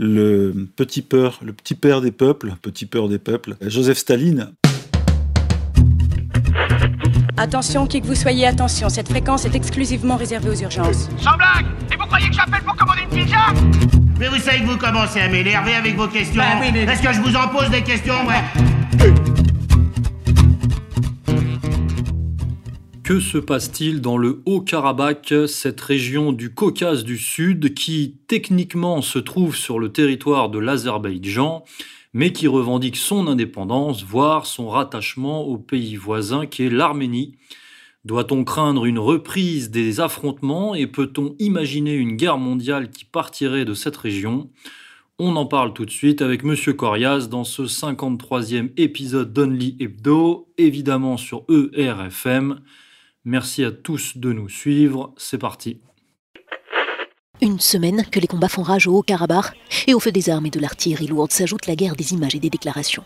le petit père des peuples, Joseph Staline. Attention, qui que vous soyez, attention, cette fréquence est exclusivement réservée aux urgences. Sans blague! Et vous croyez que j'appelle pour commander une pizza? Mais vous savez que vous commencez à m'énerver avec vos questions. Bah, oui, mais... Est-ce que je vous en pose des questions? Ouais. Que se passe-t-il dans le Haut-Karabakh, cette région du Caucase du Sud qui techniquement se trouve sur le territoire de l'Azerbaïdjan, mais qui revendique son indépendance, voire son rattachement au pays voisin qui est l'Arménie? Doit-on craindre une reprise des affrontements et peut-on imaginer une guerre mondiale qui partirait de cette région? On en parle tout de suite avec Monsieur Coryas dans ce 53e épisode d'Only Hebdo, évidemment sur ERFM. Merci à tous de nous suivre, c'est parti. Une semaine que les combats font rage au Haut-Karabakh, et au feu des armes et de l'artillerie lourde s'ajoute la guerre des images et des déclarations.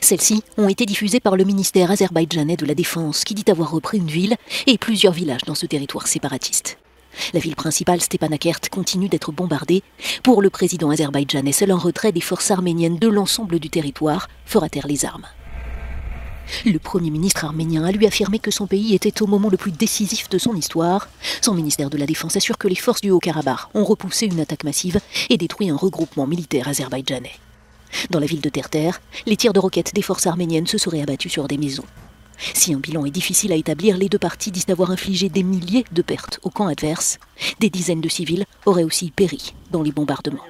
Celles-ci ont été diffusées par le ministère azerbaïdjanais de la Défense, qui dit avoir repris une ville et plusieurs villages dans ce territoire séparatiste. La ville principale, Stepanakert, continue d'être bombardée. Pour le président azerbaïdjanais, seul un retrait des forces arméniennes de l'ensemble du territoire fera taire les armes. Le premier ministre arménien a lui affirmé que son pays était au moment le plus décisif de son histoire. Son ministère de la Défense assure que les forces du Haut-Karabakh ont repoussé une attaque massive et détruit un regroupement militaire azerbaïdjanais. Dans la ville de Terter, les tirs de roquettes des forces arméniennes se seraient abattus sur des maisons. Si un bilan est difficile à établir, les deux parties disent avoir infligé des milliers de pertes au camp adverse. Des dizaines de civils auraient aussi péri dans les bombardements.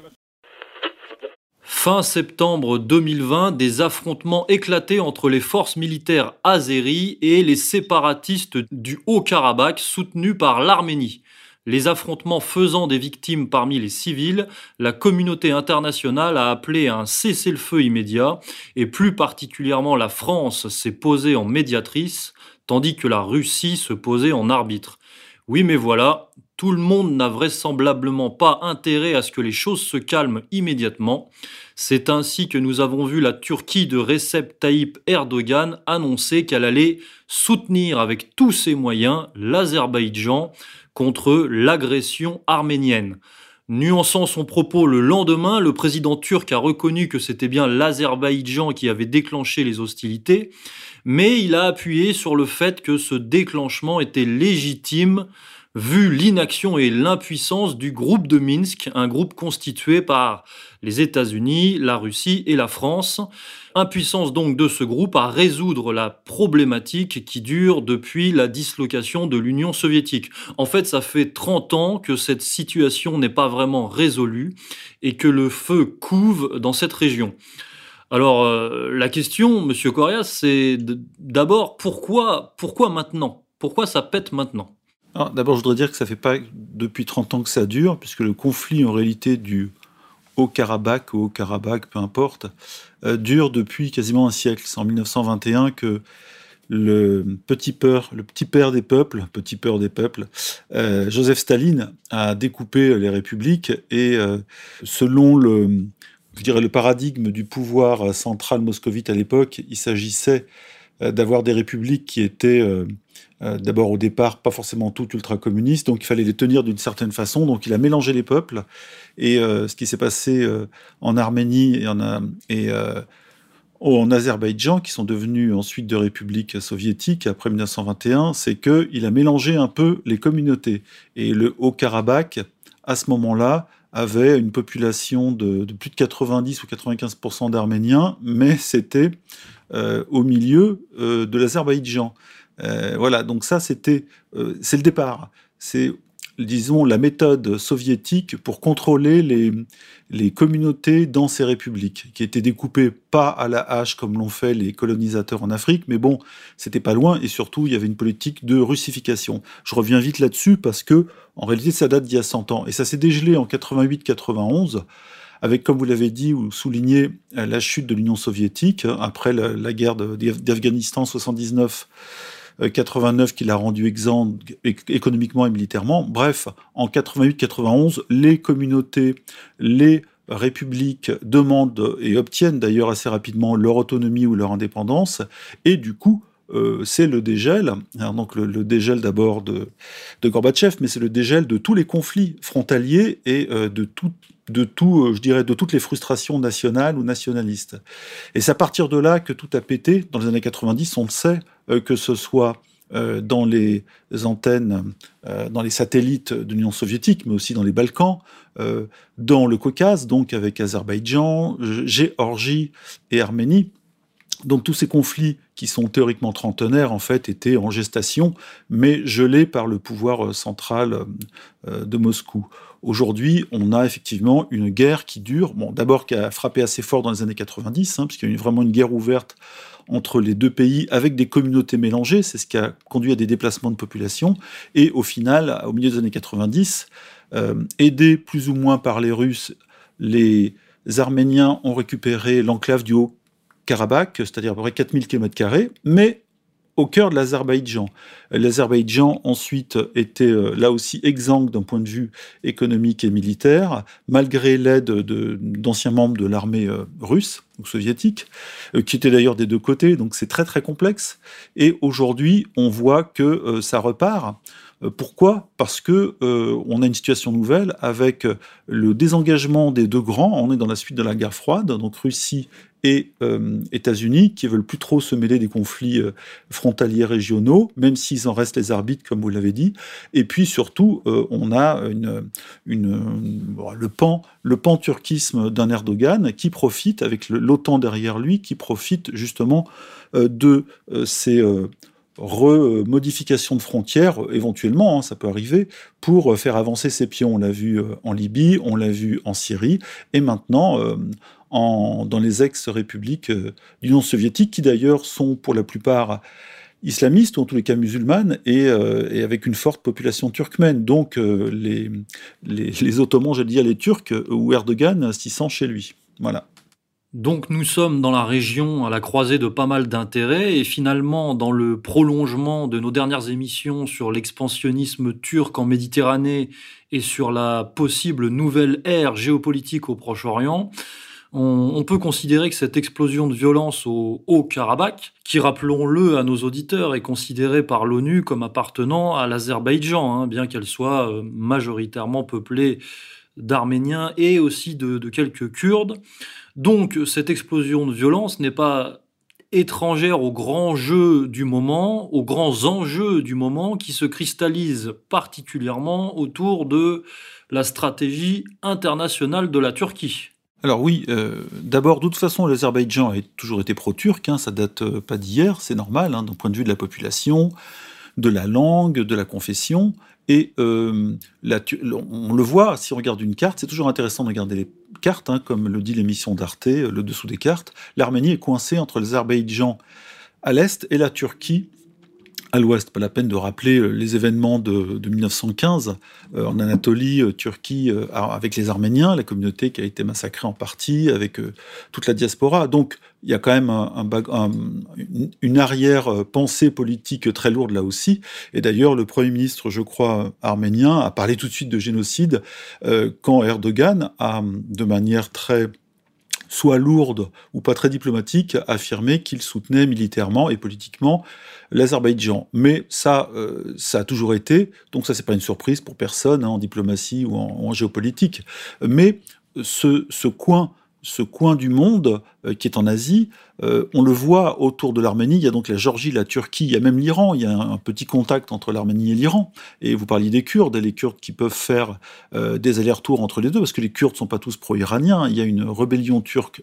Fin septembre 2020, des affrontements éclataient entre les forces militaires azéries et les séparatistes du Haut-Karabakh soutenus par l'Arménie. Les affrontements faisant des victimes parmi les civils, la communauté internationale a appelé à un cessez-le-feu immédiat et plus particulièrement la France s'est posée en médiatrice tandis que la Russie se posait en arbitre. Oui mais voilà, tout le monde n'a vraisemblablement pas intérêt à ce que les choses se calment immédiatement. C'est ainsi que nous avons vu la Turquie de Recep Tayyip Erdogan annoncer qu'elle allait soutenir avec tous ses moyens l'Azerbaïdjan contre l'agression arménienne. Nuançant son propos le lendemain, le président turc a reconnu que c'était bien l'Azerbaïdjan qui avait déclenché les hostilités, mais il a appuyé sur le fait que ce déclenchement était légitime vu l'inaction et l'impuissance du groupe de Minsk, un groupe constitué par les États-Unis, la Russie et la France. Impuissance donc de ce groupe à résoudre la problématique qui dure depuis la dislocation de l'Union soviétique. En fait, ça fait 30 ans que cette situation n'est pas vraiment résolue et que le feu couve dans cette région. Alors, la question, Monsieur Coryas, c'est d'abord pourquoi maintenant? Pourquoi ça pète maintenant? Alors, d'abord, je voudrais dire que ça ne fait pas depuis 30 ans que ça dure, puisque le conflit, en réalité, du Haut-Karabakh, ou Haut-Karabakh, peu importe, dure depuis quasiment un siècle. C'est en 1921 que le petit père des peuples, Joseph Staline, a découpé les républiques, et selon le paradigme du pouvoir central moscovite à l'époque, il s'agissait d'avoir des républiques qui étaient... d'abord, au départ, pas forcément toutes ultra-communistes, donc il fallait les tenir d'une certaine façon, donc il a mélangé les peuples, et ce qui s'est passé en Arménie et en Azerbaïdjan, qui sont devenus ensuite de républiques soviétiques après 1921, c'est qu'il a mélangé un peu les communautés, et le Haut-Karabakh, à ce moment-là, avait une population de plus de 90 ou 95% d'Arméniens, mais c'était au milieu de l'Azerbaïdjan. Voilà, donc ça, c'est le départ. C'est, disons, la méthode soviétique pour contrôler les communautés dans ces républiques, qui étaient découpées pas à la hache comme l'ont fait les colonisateurs en Afrique, mais bon, c'était pas loin, et surtout, il y avait une politique de russification. Je reviens vite là-dessus, parce que, en réalité, ça date d'il y a 100 ans, et ça s'est dégelé en 88-91, avec, comme vous l'avez dit ou souligné, la chute de l'Union soviétique, après la guerre d'Afghanistan 79, 89 qui l'a rendu exsangue économiquement et militairement. Bref, en 88-91, les communautés, les républiques demandent et obtiennent d'ailleurs assez rapidement leur autonomie ou leur indépendance, et du coup, c'est le dégel, alors donc le dégel d'abord de Gorbatchev, mais c'est le dégel de tous les conflits frontaliers et de toutes les frustrations nationales ou nationalistes. Et c'est à partir de là que tout a pété. Dans les années 90, on le sait, que ce soit dans les antennes, dans les satellites de l'Union soviétique, mais aussi dans les Balkans, dans le Caucase, donc avec Azerbaïdjan, Géorgie et Arménie. Donc tous ces conflits qui sont théoriquement trentenaires, en fait, étaient en gestation, mais gelés par le pouvoir central de Moscou. Aujourd'hui, on a effectivement une guerre qui dure, bon, d'abord qui a frappé assez fort dans les années 90, puisqu'il y a eu vraiment une guerre ouverte entre les deux pays, avec des communautés mélangées, c'est ce qui a conduit à des déplacements de population, et au final, au milieu des années 90, aidés plus ou moins par les Russes, les Arméniens ont récupéré l'enclave du Haut-Karabakh, c'est-à-dire à peu près 4000 km², mais au cœur de l'Azerbaïdjan. L'Azerbaïdjan, ensuite, était là aussi exsangue d'un point de vue économique et militaire, malgré l'aide d'anciens membres de l'armée russe, ou soviétique, qui étaient d'ailleurs des deux côtés, donc c'est très très complexe. Et aujourd'hui, on voit que ça repart. Pourquoi ? Parce que on a une situation nouvelle avec le désengagement des deux grands. On est dans la suite de la guerre froide, donc Russie et États-Unis, qui veulent plus trop se mêler des conflits frontaliers régionaux, même s'ils en restent les arbitres, comme vous l'avez dit. Et puis surtout, on a le pan-turquisme d'un Erdogan qui profite, avec l'OTAN derrière lui, qui profite justement de ces remodification de frontières, éventuellement, ça peut arriver, pour faire avancer ses pions. On l'a vu en Libye, on l'a vu en Syrie, et maintenant dans les ex-républiques d'Union soviétique, qui d'ailleurs sont pour la plupart islamistes, ou en tous les cas musulmanes, et avec une forte population turkmène. Donc les Ottomans, j'allais dire les Turcs, ou Erdogan s'y sent chez lui. Voilà. Donc nous sommes dans la région à la croisée de pas mal d'intérêts et finalement dans le prolongement de nos dernières émissions sur l'expansionnisme turc en Méditerranée et sur la possible nouvelle ère géopolitique au Proche-Orient, on peut considérer que cette explosion de violence au Haut-Karabakh, qui, rappelons-le à nos auditeurs, est considérée par l'ONU comme appartenant à l'Azerbaïdjan, bien qu'elle soit majoritairement peuplée d'Arméniens et aussi de quelques Kurdes. Donc, cette explosion de violence n'est pas étrangère aux grands jeux du moment, aux grands enjeux du moment qui se cristallisent particulièrement autour de la stratégie internationale de la Turquie. Alors oui, d'abord, de toute façon, l'Azerbaïdjan a toujours été pro-turc, ça date pas d'hier, c'est normal, d'un point de vue de la population, de la langue, de la confession. Et on le voit, si on regarde une carte, c'est toujours intéressant de regarder les cartes, comme le dit l'émission d'Arte, le dessous des cartes. L'Arménie est coincée entre l'Azerbaïdjan à l'est et la Turquie à l'ouest. Pas la peine de rappeler les événements de 1915 en Anatolie, Turquie, avec les Arméniens, la communauté qui a été massacrée en partie, avec toute la diaspora. Donc, il y a quand même une arrière-pensée politique très lourde là aussi. Et d'ailleurs, le Premier ministre, je crois, arménien, a parlé tout de suite de génocide quand Erdogan a, de manière très soit lourde ou pas très diplomatique, affirmé qu'il soutenait militairement et politiquement l'Azerbaïdjan. Mais ça, ça a toujours été, donc ça, c'est pas une surprise pour personne, en diplomatie ou en géopolitique. Mais ce coin du monde qui est en Asie, on le voit autour de l'Arménie, il y a donc la Géorgie, la Turquie, il y a même l'Iran, il y a un petit contact entre l'Arménie et l'Iran. Et vous parliez des Kurdes, et les Kurdes qui peuvent faire des allers-retours entre les deux, parce que les Kurdes ne sont pas tous pro-iraniens, il y a une rébellion turque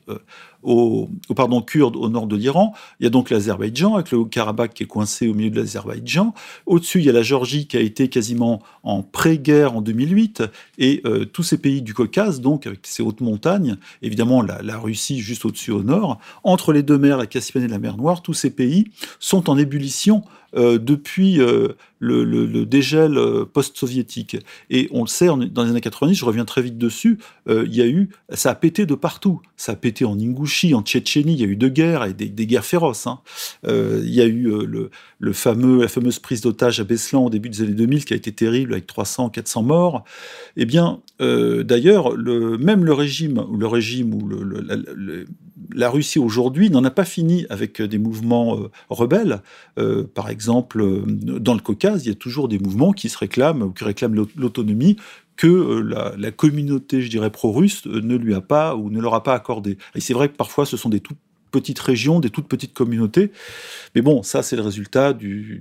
kurde au nord de l'Iran, il y a donc l'Azerbaïdjan, avec le Haut-Karabakh qui est coincé au milieu de l'Azerbaïdjan. Au-dessus, il y a la Géorgie qui a été quasiment en pré-guerre en 2008, et tous ces pays du Caucase, donc avec ces hautes montagnes, évidemment la Russie juste au-dessus au nord, entre les deux mers, la Caspienne et la mer Noire, tous ces pays sont en ébullition depuis le dégel post-soviétique. Et on le sait, dans les années 90, je reviens très vite dessus, ça a pété de partout. Ça a pété en Ingouchie, en Tchétchénie, il y a eu deux guerres, et des guerres féroces. Il y a eu la fameuse prise d'otage à Beslan au début des années 2000, qui a été terrible, avec 300-400 morts. Eh bien, d'ailleurs, le régime la Russie aujourd'hui n'en a pas fini avec des mouvements rebelles. Par exemple, dans le Caucase, il y a toujours des mouvements qui se réclament ou qui réclament l'autonomie que la communauté, je dirais, pro-russe ne lui a pas ou ne leur a pas accordé. Et c'est vrai que parfois, ce sont des toutes petites régions, des toutes petites communautés. Mais bon, ça, c'est le résultat de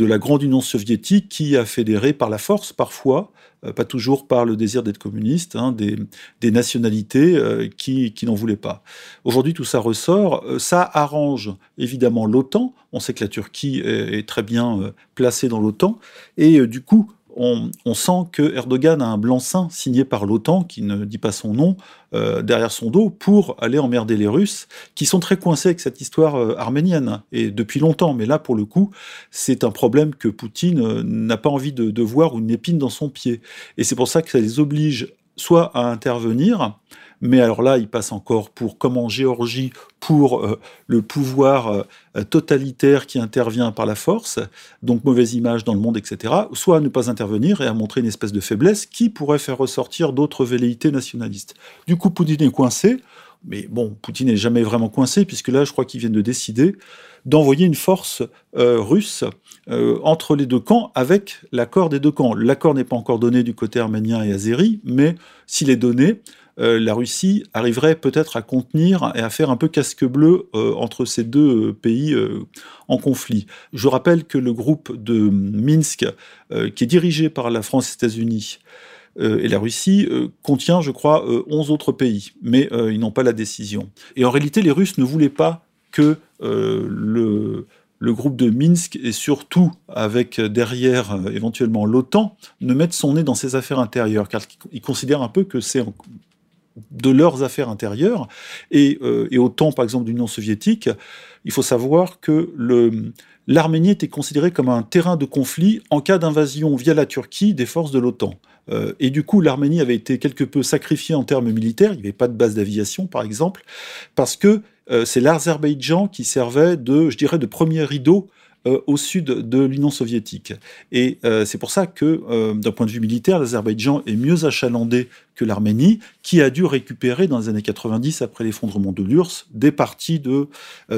la grande Union soviétique qui a fédéré par la force, parfois, pas toujours par le désir d'être communiste, hein, des nationalités qui n'en voulaient pas. Aujourd'hui, tout ça ressort. Ça arrange évidemment l'OTAN. On sait que la Turquie est très bien placée dans l'OTAN. Et du coup, on sent que Erdogan a un blanc-seing signé par l'OTAN, qui ne dit pas son nom, derrière son dos, pour aller emmerder les Russes, qui sont très coincés avec cette histoire arménienne, et depuis longtemps. Mais là, pour le coup, c'est un problème que Poutine n'a pas envie de voir, ou une épine dans son pied. Et c'est pour ça que ça les oblige soit à intervenir, mais alors là, il passe encore pour, comme en Géorgie, pour le pouvoir totalitaire qui intervient par la force, donc mauvaise image dans le monde, etc., soit à ne pas intervenir et à montrer une espèce de faiblesse qui pourrait faire ressortir d'autres velléités nationalistes. Du coup, Poutine est coincé, mais bon, Poutine n'est jamais vraiment coincé, puisque là, je crois qu'ils viennent de décider d'envoyer une force russe entre les deux camps, avec l'accord des deux camps. L'accord n'est pas encore donné du côté arménien et azéri, mais s'il est donné, la Russie arriverait peut-être à contenir et à faire un peu casque bleu entre ces deux pays en conflit. Je rappelle que le groupe de Minsk, qui est dirigé par la France et les États-Unis et la Russie, contient, je crois, 11 autres pays, mais ils n'ont pas la décision. Et en réalité, les Russes ne voulaient pas que le groupe de Minsk, et surtout avec derrière éventuellement l'OTAN, ne mette son nez dans ses affaires intérieures, car ils considèrent un peu que c'est de leurs affaires intérieures. Et au temps, par exemple, de l'Union soviétique, il faut savoir que l'Arménie était considérée comme un terrain de conflit en cas d'invasion via la Turquie des forces de l'OTAN. Et du coup, l'Arménie avait été quelque peu sacrifiée en termes militaires. Il n'y avait pas de base d'aviation, par exemple, parce que c'est l'Azerbaïdjan qui servait de, je dirais, de premier rideau au sud de l'Union soviétique. Et c'est pour ça que, d'un point de vue militaire, l'Azerbaïdjan est mieux achalandé que l'Arménie, qui a dû récupérer dans les années 90, après l'effondrement de l'URSS,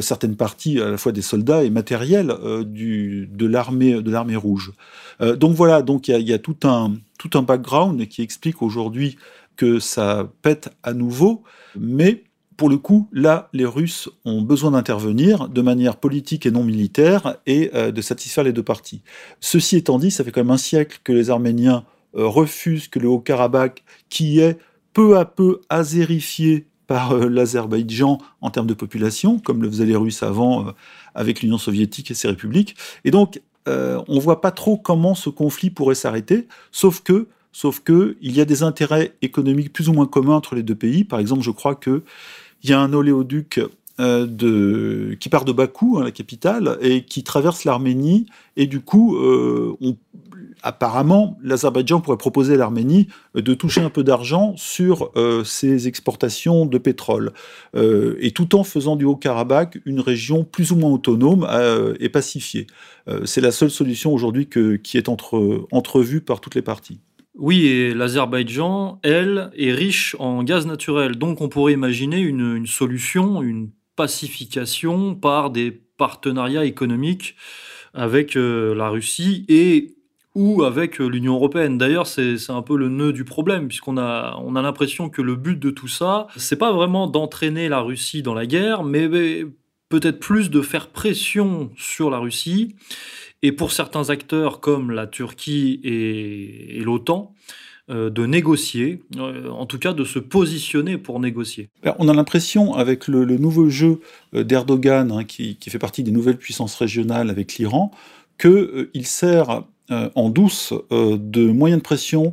certaines parties, à la fois des soldats et matériels de l'armée rouge. Donc voilà, donc il y a tout un background qui explique aujourd'hui que ça pète à nouveau, mais pour le coup, là, les Russes ont besoin d'intervenir de manière politique et non militaire et de satisfaire les deux parties. Ceci étant dit, ça fait quand même un siècle que les Arméniens refusent que le Haut-Karabakh, qui est peu à peu azérifié par l'Azerbaïdjan en termes de population, comme le faisaient les Russes avant avec l'Union soviétique et ses républiques. Et donc, on ne voit pas trop comment ce conflit pourrait s'arrêter, sauf que il y a des intérêts économiques plus ou moins communs entre les deux pays. Par exemple, je crois que il y a un oléoduc qui part de Bakou, la capitale, et qui traverse l'Arménie. Et du coup, apparemment, l'Azerbaïdjan pourrait proposer à l'Arménie de toucher un peu d'argent sur ses exportations de pétrole. Et tout en faisant du Haut-Karabakh une région plus ou moins autonome et pacifiée. C'est la seule solution aujourd'hui qui est entrevue par toutes les parties. Oui, et l'Azerbaïdjan, elle, est riche en gaz naturel. Donc on pourrait imaginer une solution, une pacification par des partenariats économiques avec la Russie et ou avec l'Union européenne. D'ailleurs, c'est un peu le nœud du problème, puisqu'on a l'impression que le but de tout ça, c'est pas vraiment d'entraîner la Russie dans la guerre, mais peut-être plus de faire pression sur la Russie. Et pour certains acteurs comme la Turquie et l'OTAN, de négocier, en tout cas de se positionner pour négocier. On a l'impression, avec le nouveau jeu d'Erdogan, hein, qui fait partie des nouvelles puissances régionales avec l'Iran, qu'il sert en douce de moyen de pression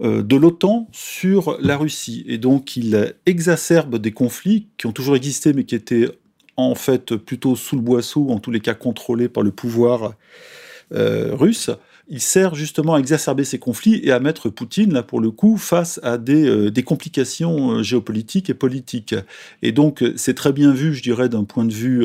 de l'OTAN sur la Russie. Et donc il exacerbe des conflits qui ont toujours existé, mais qui étaient en fait plutôt sous le boisseau, en tous les cas contrôlé par le pouvoir russe. Il sert justement à exacerber ces conflits et à mettre Poutine, là pour le coup, face à des complications géopolitiques et politiques. Et donc c'est très bien vu, je dirais, d'un point de vue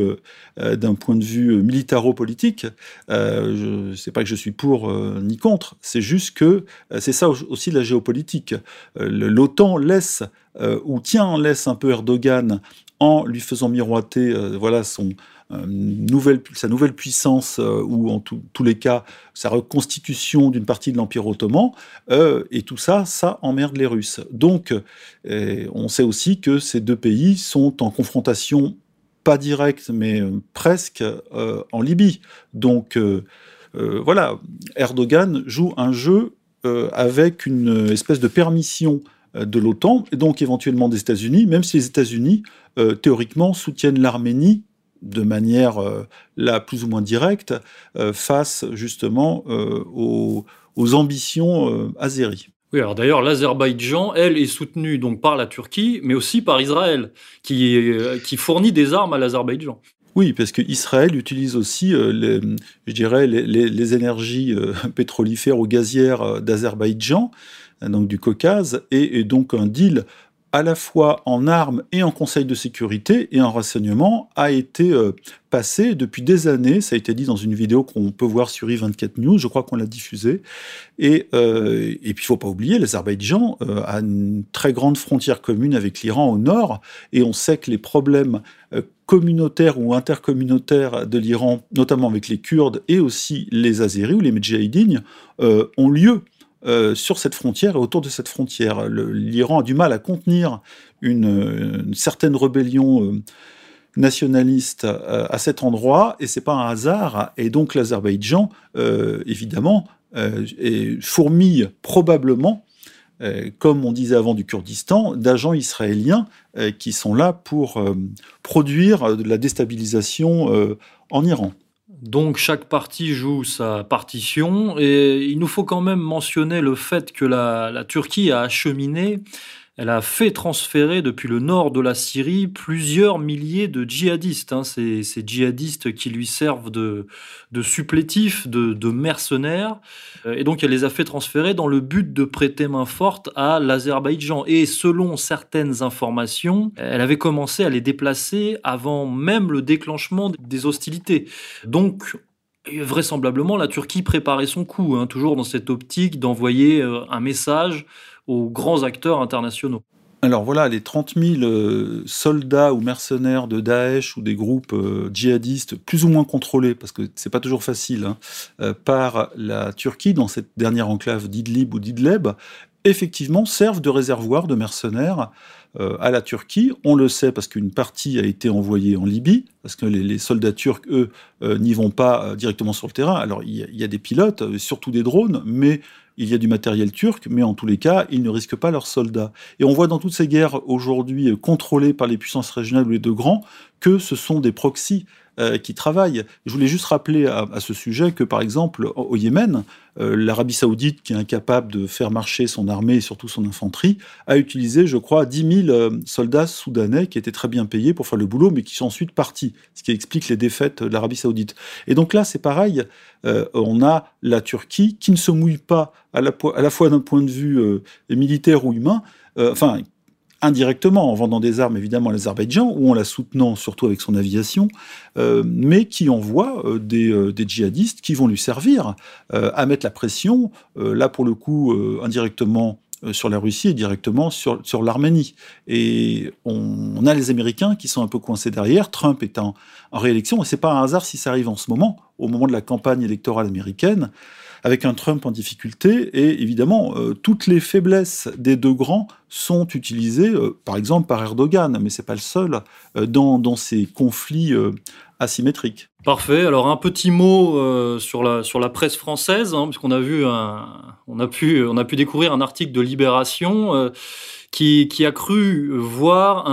militaro-politique. C'est pas que je suis pour ni contre, c'est juste que c'est ça aussi la géopolitique. L'OTAN laisse où tiens, on laisse un peu Erdogan en lui faisant miroiter voilà sa nouvelle puissance, ou en tous les cas sa reconstitution d'une partie de l'Empire ottoman, et tout ça, ça emmerde les Russes. Donc, on sait aussi que ces deux pays sont en confrontation, pas directe, mais presque, en Libye. Donc, voilà, Erdogan joue un jeu avec une espèce de permission de l'OTAN, et donc éventuellement des États-Unis, même si les États-Unis, théoriquement, soutiennent l'Arménie de manière là plus ou moins directe, face justement aux ambitions azéries. Oui, alors d'ailleurs, l'Azerbaïdjan, elle, est soutenue donc par la Turquie, mais aussi par Israël, qui fournit des armes à l'Azerbaïdjan. Oui, parce qu'Israël utilise aussi, les énergies pétrolifères ou gazières d'Azerbaïdjan, donc du Caucase, et donc un deal à la fois en armes et en Conseil de sécurité et en renseignement a été passé depuis des années. Ça a été dit dans une vidéo qu'on peut voir sur I24 News, je crois qu'on l'a diffusée. Et puis, il ne faut pas oublier, l'Azerbaïdjan a une très grande frontière commune avec l'Iran au nord, et on sait que les problèmes communautaires ou intercommunautaires de l'Iran, notamment avec les Kurdes et aussi les Azéris ou les Medjahidines, ont lieu sur cette frontière et autour de cette frontière. L'Iran a du mal à contenir une certaine rébellion nationaliste à cet endroit, et c'est pas un hasard. Et donc l'Azerbaïdjan, évidemment, fourmille probablement, comme on disait avant du Kurdistan, d'agents israéliens qui sont là pour produire de la déstabilisation en Iran. Donc chaque partie joue sa partition, et il nous faut quand même mentionner le fait que la Turquie a acheminé, elle a fait transférer depuis le nord de la Syrie plusieurs milliers de djihadistes, hein, ces djihadistes qui lui servent de supplétifs, de mercenaires, et donc elle les a fait transférer dans le but de prêter main forte à l'Azerbaïdjan. Et selon certaines informations, elle avait commencé à les déplacer avant même le déclenchement des hostilités. Donc, vraisemblablement, la Turquie préparait son coup, hein, toujours dans cette optique d'envoyer un message aux grands acteurs internationaux. Alors voilà, les 30 000 soldats ou mercenaires de Daesh ou des groupes djihadistes, plus ou moins contrôlés, parce que c'est pas toujours facile, hein, par la Turquie, dans cette dernière enclave d'Idlib ou d'Idleb, effectivement servent de réservoir de mercenaires à la Turquie. On le sait parce qu'une partie a été envoyée en Libye, parce que les soldats turcs, eux, n'y vont pas directement sur le terrain. Alors, il y a des pilotes, surtout des drones, mais il y a du matériel turc, mais en tous les cas, ils ne risquent pas leurs soldats. Et on voit dans toutes ces guerres aujourd'hui contrôlées par les puissances régionales ou les deux grands que ce sont des proxys qui travaillent. Je voulais juste rappeler à ce sujet que, par exemple, au Yémen, l'Arabie saoudite, qui est incapable de faire marcher son armée et surtout son infanterie, a utilisé, je crois, 10 000 soldats soudanais qui étaient très bien payés pour faire le boulot, mais qui sont ensuite partis, ce qui explique les défaites de l'Arabie saoudite. Et donc là, c'est pareil, on a la Turquie qui ne se mouille pas à la fois d'un point de vue militaire ou humain, enfin, indirectement, en vendant des armes, évidemment, à l'Azerbaïdjan, ou en la soutenant, surtout avec son aviation, mais qui envoie des djihadistes qui vont lui servir à mettre la pression, là, pour le coup, indirectement, sur la Russie et directement sur l'Arménie. Et on a les Américains qui sont un peu coincés derrière. Trump est en réélection, et c'est pas un hasard si ça arrive en ce moment, au moment de la campagne électorale américaine, avec un Trump en difficulté. Et évidemment, toutes les faiblesses des deux grands sont utilisées, par exemple, par Erdogan, mais c'est pas le seul, dans ces conflits asymétriques. Parfait. Alors, un petit mot sur la presse française, hein, puisqu'on a vu on a pu découvrir un article de Libération qui a cru voir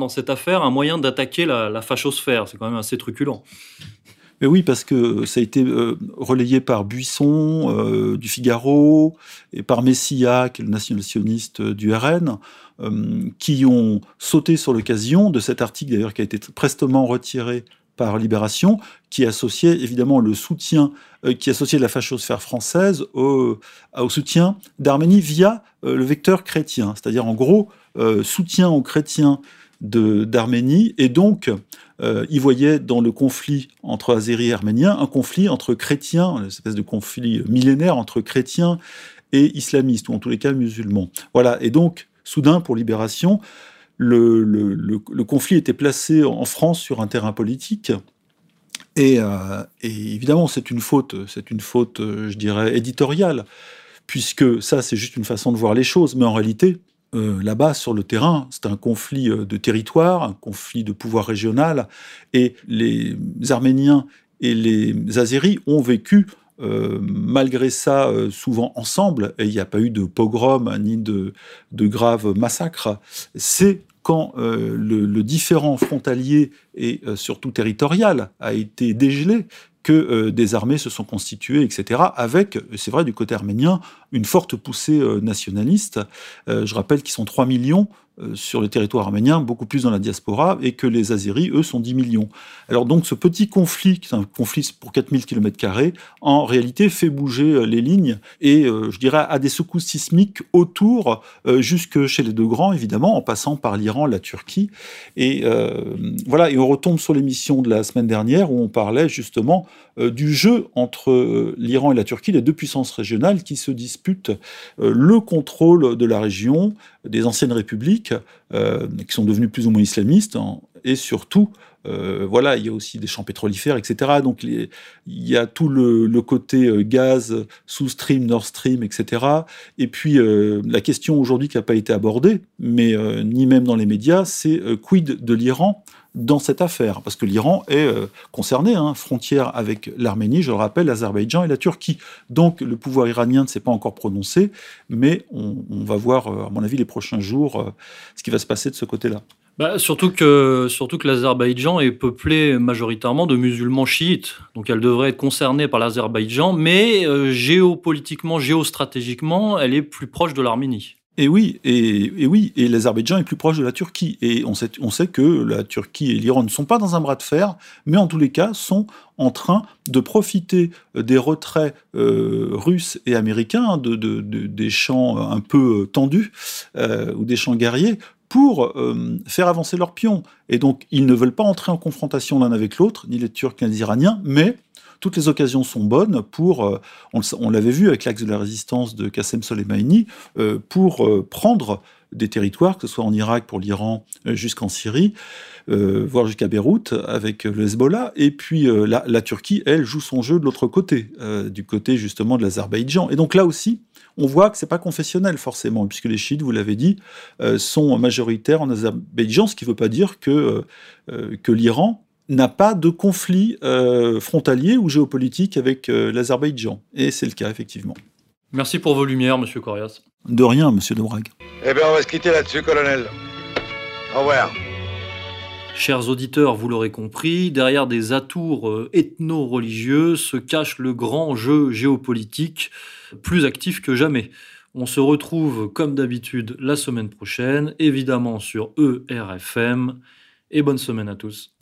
dans cette affaire un moyen d'attaquer la fachosphère. C'est quand même assez truculent. Mais oui, parce que ça a été relayé par Buisson, du Figaro, et par Messia, qui est le nationaliste du RN, qui ont sauté sur l'occasion de cet article, d'ailleurs, qui a été prestement retiré par Libération, qui associait évidemment le soutien, qui associait la fachosphère française au soutien d'Arménie via le vecteur chrétien. C'est-à-dire, en gros, soutien aux chrétiens d'Arménie, et donc il voyait dans le conflit entre Azéris et Arméniens un conflit entre chrétiens, une espèce de conflit millénaire entre chrétiens et islamistes, ou en tous les cas musulmans. Voilà, et donc Soudain, pour Libération, le conflit était placé en France sur un terrain politique. Et évidemment, c'est une faute, je dirais, éditoriale, puisque ça, c'est juste une façon de voir les choses. Mais en réalité, là-bas, sur le terrain, c'est un conflit de territoire, un conflit de pouvoir régional, et les Arméniens et les Azéris ont vécu, malgré ça, souvent ensemble, et il n'y a pas eu de pogrom ni de graves massacres. C'est quand le différend frontalier et surtout territorial a été dégelé, que des armées se sont constituées, etc., avec, c'est vrai, du côté arménien, une forte poussée nationaliste. Je rappelle qu'ils sont 3 millions sur le territoire arménien, beaucoup plus dans la diaspora, et que les Azéris, eux, sont 10 millions. Alors donc, ce petit conflit, qui est un conflit pour 4000 km², en réalité fait bouger les lignes, et je dirais à des secousses sismiques autour, jusque chez les deux grands, évidemment, en passant par l'Iran, la Turquie. Et voilà, et on retombe sur l'émission de la semaine dernière, où on parlait justement du jeu entre l'Iran et la Turquie, les deux puissances régionales qui se disputent le contrôle de la région, des anciennes républiques qui sont devenues plus ou moins islamistes, hein, et surtout, voilà, il y a aussi des champs pétrolifères, etc. Donc il y a tout le côté gaz, South Stream, Nord Stream, etc. Et puis la question aujourd'hui qui n'a pas été abordée, mais ni même dans les médias, c'est quid de l'Iran dans cette affaire, parce que l'Iran est concerné, hein, frontière avec l'Arménie, je le rappelle, l'Azerbaïdjan et la Turquie. Donc le pouvoir iranien ne s'est pas encore prononcé, mais on va voir, à mon avis, les prochains jours, ce qui va se passer de ce côté-là. Bah, surtout que l'Azerbaïdjan est peuplé majoritairement de musulmans chiites, donc elle devrait être concernée par l'Azerbaïdjan, mais géopolitiquement, géostratégiquement, elle est plus proche de l'Arménie. Et l'Azerbaïdjan est plus proche de la Turquie. Et on sait que la Turquie et l'Iran ne sont pas dans un bras de fer, mais en tous les cas sont en train de profiter des retraits russes et américains, des champs un peu tendus, ou des champs guerriers, pour faire avancer leurs pions. Et donc, ils ne veulent pas entrer en confrontation l'un avec l'autre, ni les Turcs ni les Iraniens, mais toutes les occasions sont bonnes pour, on l'avait vu avec l'axe de la résistance de Qassem Soleimani, pour prendre des territoires, que ce soit en Irak pour l'Iran, jusqu'en Syrie, voire jusqu'à Beyrouth, avec le Hezbollah. Et puis la Turquie, elle, joue son jeu de l'autre côté, du côté justement de l'Azerbaïdjan. Et donc là aussi, on voit que ce n'est pas confessionnel forcément, puisque les chiites, vous l'avez dit, sont majoritaires en Azerbaïdjan, ce qui ne veut pas dire que l'Iran n'a pas de conflit frontalier ou géopolitique avec l'Azerbaïdjan. Et c'est le cas, effectivement. Merci pour vos lumières, monsieur Coryas. De rien, monsieur De Brague. Eh bien, on va se quitter là-dessus, colonel. Au revoir. Chers auditeurs, vous l'aurez compris, derrière des atours ethno-religieux se cache le grand jeu géopolitique, plus actif que jamais. On se retrouve, comme d'habitude, la semaine prochaine, évidemment sur ERFM. Et bonne semaine à tous.